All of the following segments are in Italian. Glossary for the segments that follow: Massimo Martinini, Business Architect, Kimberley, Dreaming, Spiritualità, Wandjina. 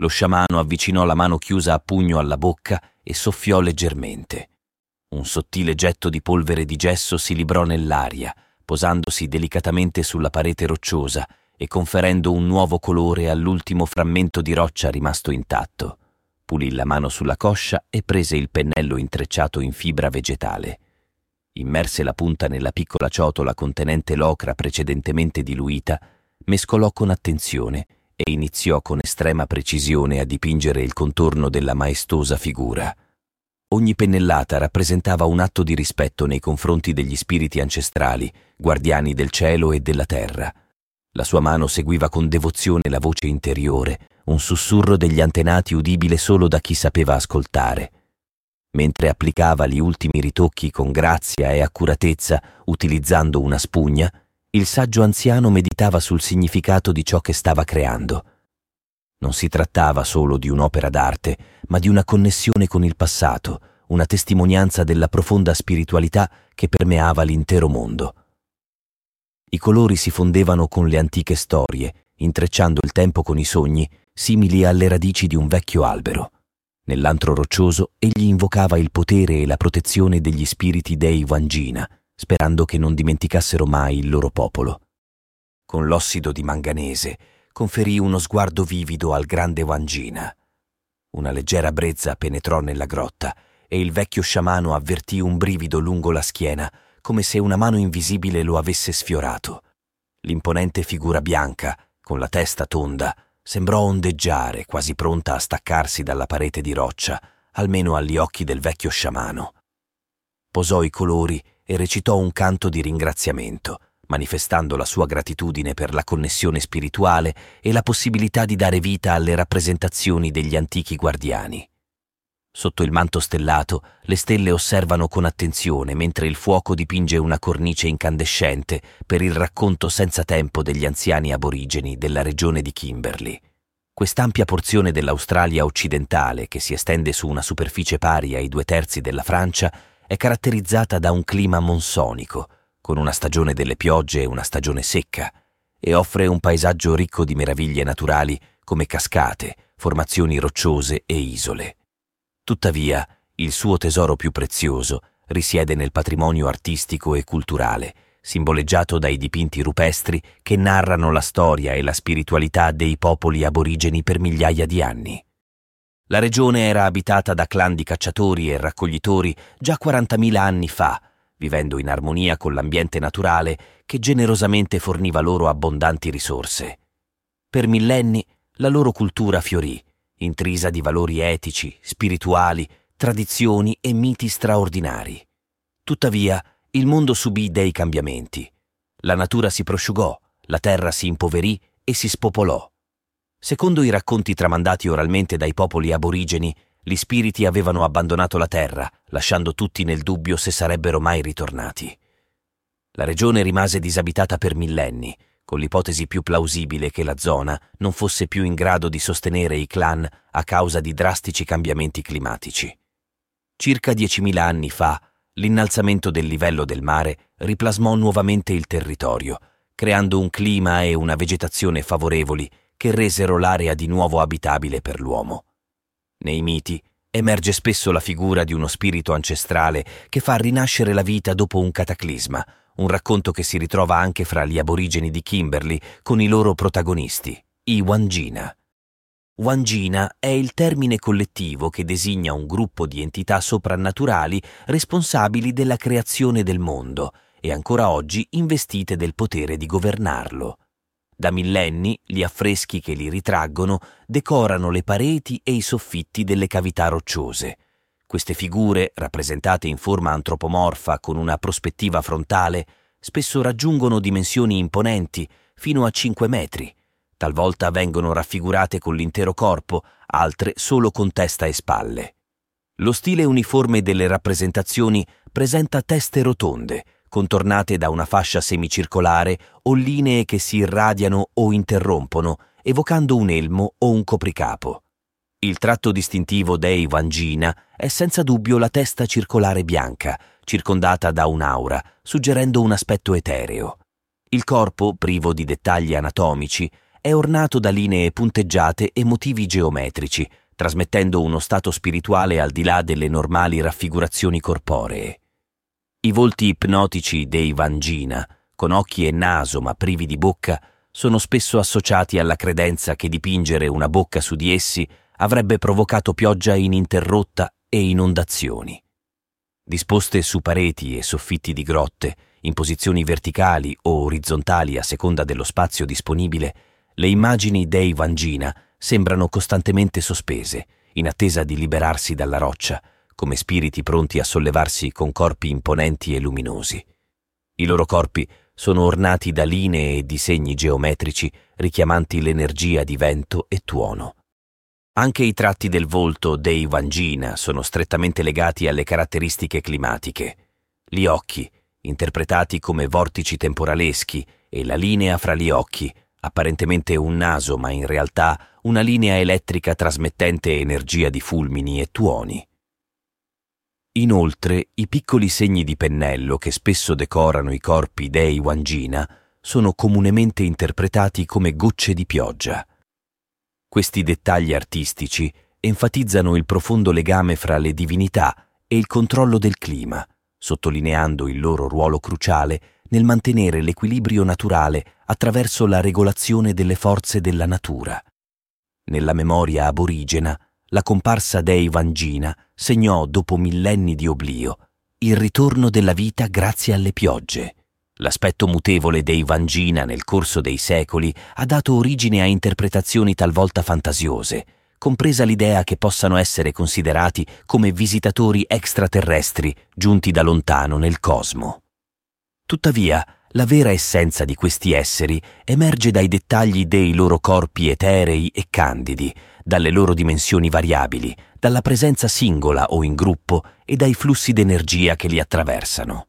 Lo sciamano avvicinò la mano chiusa a pugno alla bocca e soffiò leggermente. Un sottile getto di polvere di gesso si librò nell'aria, posandosi delicatamente sulla parete rocciosa e conferendo un nuovo colore all'ultimo frammento di roccia rimasto intatto. Pulì la mano sulla coscia e prese il pennello intrecciato in fibra vegetale. Immerse la punta nella piccola ciotola contenente l'ocra precedentemente diluita, mescolò con attenzione e iniziò con estrema precisione a dipingere il contorno della maestosa figura. Ogni pennellata rappresentava un atto di rispetto nei confronti degli spiriti ancestrali, guardiani del cielo e della terra. La sua mano seguiva con devozione la voce interiore, un sussurro degli antenati udibile solo da chi sapeva ascoltare. Mentre applicava gli ultimi ritocchi con grazia e accuratezza, utilizzando una spugna, il saggio anziano meditava sul significato di ciò che stava creando. Non si trattava solo di un'opera d'arte, ma di una connessione con il passato, una testimonianza della profonda spiritualità che permeava l'intero mondo. I colori si fondevano con le antiche storie, intrecciando il tempo con i sogni, simili alle radici di un vecchio albero. Nell'antro roccioso egli invocava il potere e la protezione degli spiriti dei Wandjina, sperando che non dimenticassero mai il loro popolo. Con l'ossido di manganese conferì uno sguardo vivido al grande Wandjina. Una leggera brezza penetrò nella grotta e il vecchio sciamano avvertì un brivido lungo la schiena, come se una mano invisibile lo avesse sfiorato. L'imponente figura bianca, con la testa tonda, sembrò ondeggiare, quasi pronta a staccarsi dalla parete di roccia, almeno agli occhi del vecchio sciamano. Posò i colori e recitò un canto di ringraziamento, manifestando la sua gratitudine per la connessione spirituale e la possibilità di dare vita alle rappresentazioni degli antichi guardiani. Sotto il manto stellato, le stelle osservano con attenzione mentre il fuoco dipinge una cornice incandescente per il racconto senza tempo degli anziani aborigeni della regione di Kimberley. Quest'ampia porzione dell'Australia occidentale, che si estende su una superficie pari ai 2/3 della Francia, è caratterizzata da un clima monsonico, con una stagione delle piogge e una stagione secca, e offre un paesaggio ricco di meraviglie naturali come cascate, formazioni rocciose e isole. Tuttavia, il suo tesoro più prezioso risiede nel patrimonio artistico e culturale, simboleggiato dai dipinti rupestri che narrano la storia e la spiritualità dei popoli aborigeni per migliaia di anni. La regione era abitata da clan di cacciatori e raccoglitori già 40.000 anni fa, vivendo in armonia con l'ambiente naturale che generosamente forniva loro abbondanti risorse. Per millenni la loro cultura fiorì, intrisa di valori etici, spirituali, tradizioni e miti straordinari. Tuttavia, il mondo subì dei cambiamenti. La natura si prosciugò, la terra si impoverì e si spopolò. Secondo i racconti tramandati oralmente dai popoli aborigeni, gli spiriti avevano abbandonato la terra, lasciando tutti nel dubbio se sarebbero mai ritornati. La regione rimase disabitata per millenni, con l'ipotesi più plausibile che la zona non fosse più in grado di sostenere i clan a causa di drastici cambiamenti climatici. Circa 10.000 anni fa, l'innalzamento del livello del mare riplasmò nuovamente il territorio, creando un clima e una vegetazione favorevoli che resero l'area di nuovo abitabile per l'uomo. Nei miti emerge spesso la figura di uno spirito ancestrale che fa rinascere la vita dopo un cataclisma, un racconto che si ritrova anche fra gli aborigeni di Kimberley con i loro protagonisti, i Wandjina. Wandjina è il termine collettivo che designa un gruppo di entità soprannaturali responsabili della creazione del mondo e ancora oggi investite del potere di governarlo. Da millenni gli affreschi che li ritraggono decorano le pareti e i soffitti delle cavità rocciose. Queste figure, rappresentate in forma antropomorfa con una prospettiva frontale, spesso raggiungono dimensioni imponenti, fino a 5 metri. Talvolta vengono raffigurate con l'intero corpo, altre solo con testa e spalle. Lo stile uniforme delle rappresentazioni presenta teste rotonde, contornate da una fascia semicircolare o linee che si irradiano o interrompono, evocando un elmo o un copricapo. Il tratto distintivo dei Wandjina è senza dubbio la testa circolare bianca, circondata da un'aura, suggerendo un aspetto etereo. Il corpo, privo di dettagli anatomici, è ornato da linee punteggiate e motivi geometrici, trasmettendo uno stato spirituale al di là delle normali raffigurazioni corporee. I volti ipnotici dei Wandjina, con occhi e naso ma privi di bocca, sono spesso associati alla credenza che dipingere una bocca su di essi avrebbe provocato pioggia ininterrotta e inondazioni. Disposte su pareti e soffitti di grotte, in posizioni verticali o orizzontali a seconda dello spazio disponibile, le immagini dei Wandjina sembrano costantemente sospese, in attesa di liberarsi dalla roccia, come spiriti pronti a sollevarsi con corpi imponenti e luminosi. I loro corpi sono ornati da linee e disegni geometrici richiamanti l'energia di vento e tuono. Anche i tratti del volto dei Wandjina sono strettamente legati alle caratteristiche climatiche. Gli occhi, interpretati come vortici temporaleschi, e la linea fra gli occhi, apparentemente un naso ma in realtà una linea elettrica trasmettente energia di fulmini e tuoni. Inoltre, i piccoli segni di pennello che spesso decorano i corpi dei Wandjina sono comunemente interpretati come gocce di pioggia. Questi dettagli artistici enfatizzano il profondo legame fra le divinità e il controllo del clima, sottolineando il loro ruolo cruciale nel mantenere l'equilibrio naturale attraverso la regolazione delle forze della natura. Nella memoria aborigena, la comparsa dei Wandjina segnò, dopo millenni di oblio, il ritorno della vita grazie alle piogge. L'aspetto mutevole dei Wandjina nel corso dei secoli ha dato origine a interpretazioni talvolta fantasiose, compresa l'idea che possano essere considerati come visitatori extraterrestri giunti da lontano nel cosmo. Tuttavia, la vera essenza di questi esseri emerge dai dettagli dei loro corpi eterei e candidi, dalle loro dimensioni variabili, dalla presenza singola o in gruppo e dai flussi d'energia che li attraversano.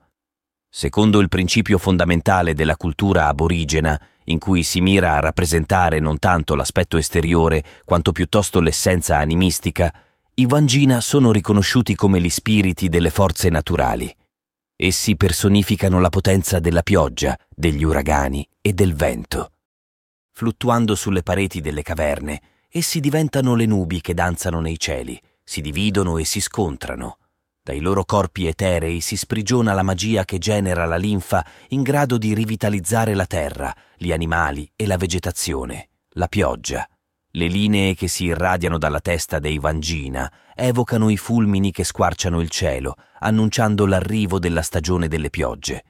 Secondo il principio fondamentale della cultura aborigena, in cui si mira a rappresentare non tanto l'aspetto esteriore quanto piuttosto l'essenza animistica, i Wandjina sono riconosciuti come gli spiriti delle forze naturali. Essi personificano la potenza della pioggia, degli uragani e del vento. Fluttuando sulle pareti delle caverne, essi diventano le nubi che danzano nei cieli, si dividono e si scontrano. Dai loro corpi eterei si sprigiona la magia che genera la linfa in grado di rivitalizzare la terra, gli animali e la vegetazione, la pioggia. Le linee che si irradiano dalla testa dei Wandjina evocano i fulmini che squarciano il cielo, annunciando l'arrivo della stagione delle piogge.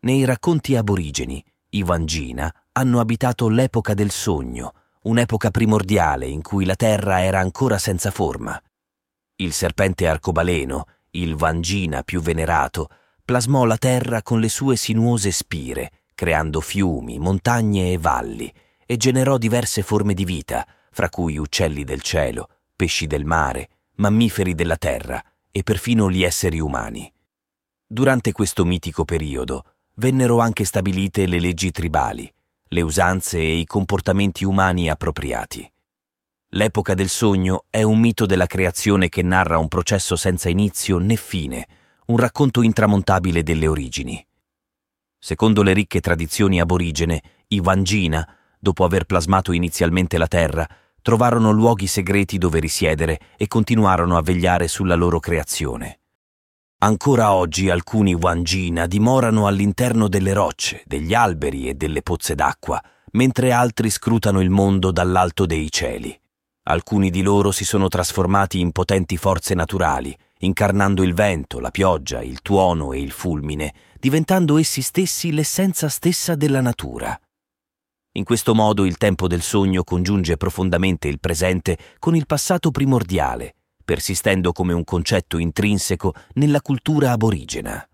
Nei racconti aborigeni, i Wandjina hanno abitato l'epoca del sogno, un'epoca primordiale in cui la terra era ancora senza forma. Il serpente arcobaleno, il Wandjina più venerato, plasmò la terra con le sue sinuose spire, creando fiumi, montagne e valli, e generò diverse forme di vita, fra cui uccelli del cielo, pesci del mare, mammiferi della terra e perfino gli esseri umani. Durante questo mitico periodo vennero anche stabilite le leggi tribali, le usanze e i comportamenti umani appropriati. L'epoca del sogno è un mito della creazione che narra un processo senza inizio né fine, un racconto intramontabile delle origini. Secondo le ricche tradizioni aborigene, i Wandjina, dopo aver plasmato inizialmente la terra, trovarono luoghi segreti dove risiedere e continuarono a vegliare sulla loro creazione. Ancora oggi alcuni Wandjina dimorano all'interno delle rocce, degli alberi e delle pozze d'acqua, mentre altri scrutano il mondo dall'alto dei cieli. Alcuni di loro si sono trasformati in potenti forze naturali, incarnando il vento, la pioggia, il tuono e il fulmine, diventando essi stessi l'essenza stessa della natura. In questo modo il tempo del sogno congiunge profondamente il presente con il passato primordiale, persistendo come un concetto intrinseco nella cultura aborigena.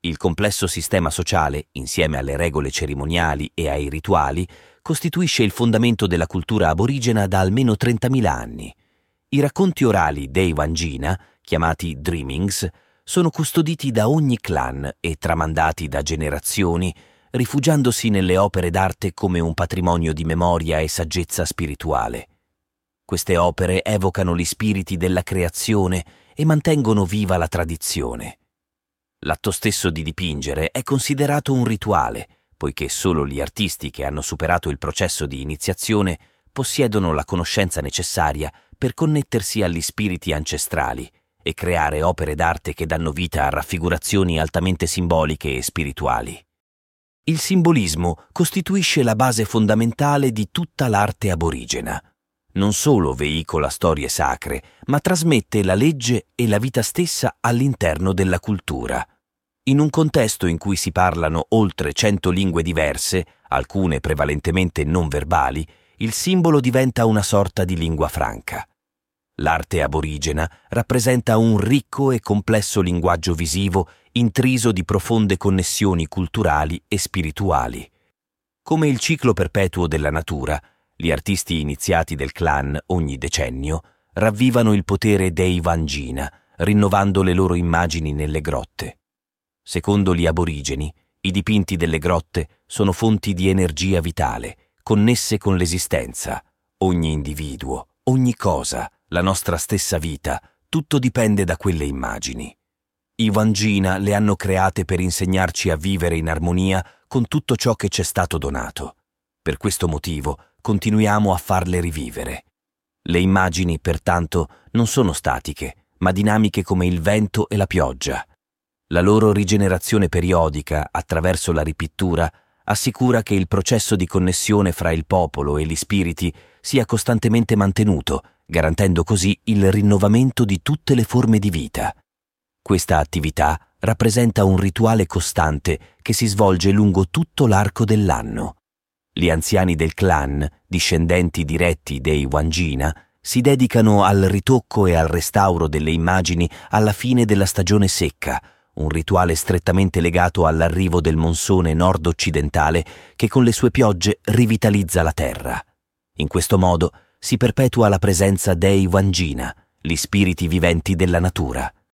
Il complesso sistema sociale, insieme alle regole cerimoniali e ai rituali, costituisce il fondamento della cultura aborigena da almeno 30.000 anni. I racconti orali dei Wandjina, chiamati Dreamings, sono custoditi da ogni clan e tramandati da generazioni, rifugiandosi nelle opere d'arte come un patrimonio di memoria e saggezza spirituale. Queste opere evocano gli spiriti della creazione e mantengono viva la tradizione. L'atto stesso di dipingere è considerato un rituale, poiché solo gli artisti che hanno superato il processo di iniziazione possiedono la conoscenza necessaria per connettersi agli spiriti ancestrali e creare opere d'arte che danno vita a raffigurazioni altamente simboliche e spirituali. Il simbolismo costituisce la base fondamentale di tutta l'arte aborigena. Non solo veicola storie sacre, ma trasmette la legge e la vita stessa all'interno della cultura. In un contesto in cui si parlano oltre 100 lingue diverse, alcune prevalentemente non verbali, il simbolo diventa una sorta di lingua franca. L'arte aborigena rappresenta un ricco e complesso linguaggio visivo intriso di profonde connessioni culturali e spirituali. Come il ciclo perpetuo della natura, gli artisti iniziati del clan ogni decennio ravvivano il potere dei Wandjina, rinnovando le loro immagini nelle grotte. Secondo gli aborigeni, i dipinti delle grotte sono fonti di energia vitale, connesse con l'esistenza. Ogni individuo, ogni cosa, la nostra stessa vita, tutto dipende da quelle immagini. I Wandjina le hanno create per insegnarci a vivere in armonia con tutto ciò che ci è stato donato. Per questo motivo continuiamo a farle rivivere. Le immagini, pertanto, non sono statiche, ma dinamiche come il vento e la pioggia. La loro rigenerazione periodica, attraverso la ripittura, assicura che il processo di connessione fra il popolo e gli spiriti sia costantemente mantenuto, garantendo così il rinnovamento di tutte le forme di vita. Questa attività rappresenta un rituale costante che si svolge lungo tutto l'arco dell'anno. Gli anziani del clan, discendenti diretti dei Wandjina, si dedicano al ritocco e al restauro delle immagini alla fine della stagione secca, un rituale strettamente legato all'arrivo del monsone nord-occidentale che con le sue piogge rivitalizza la terra. In questo modo si perpetua la presenza dei Wandjina, gli spiriti viventi della natura.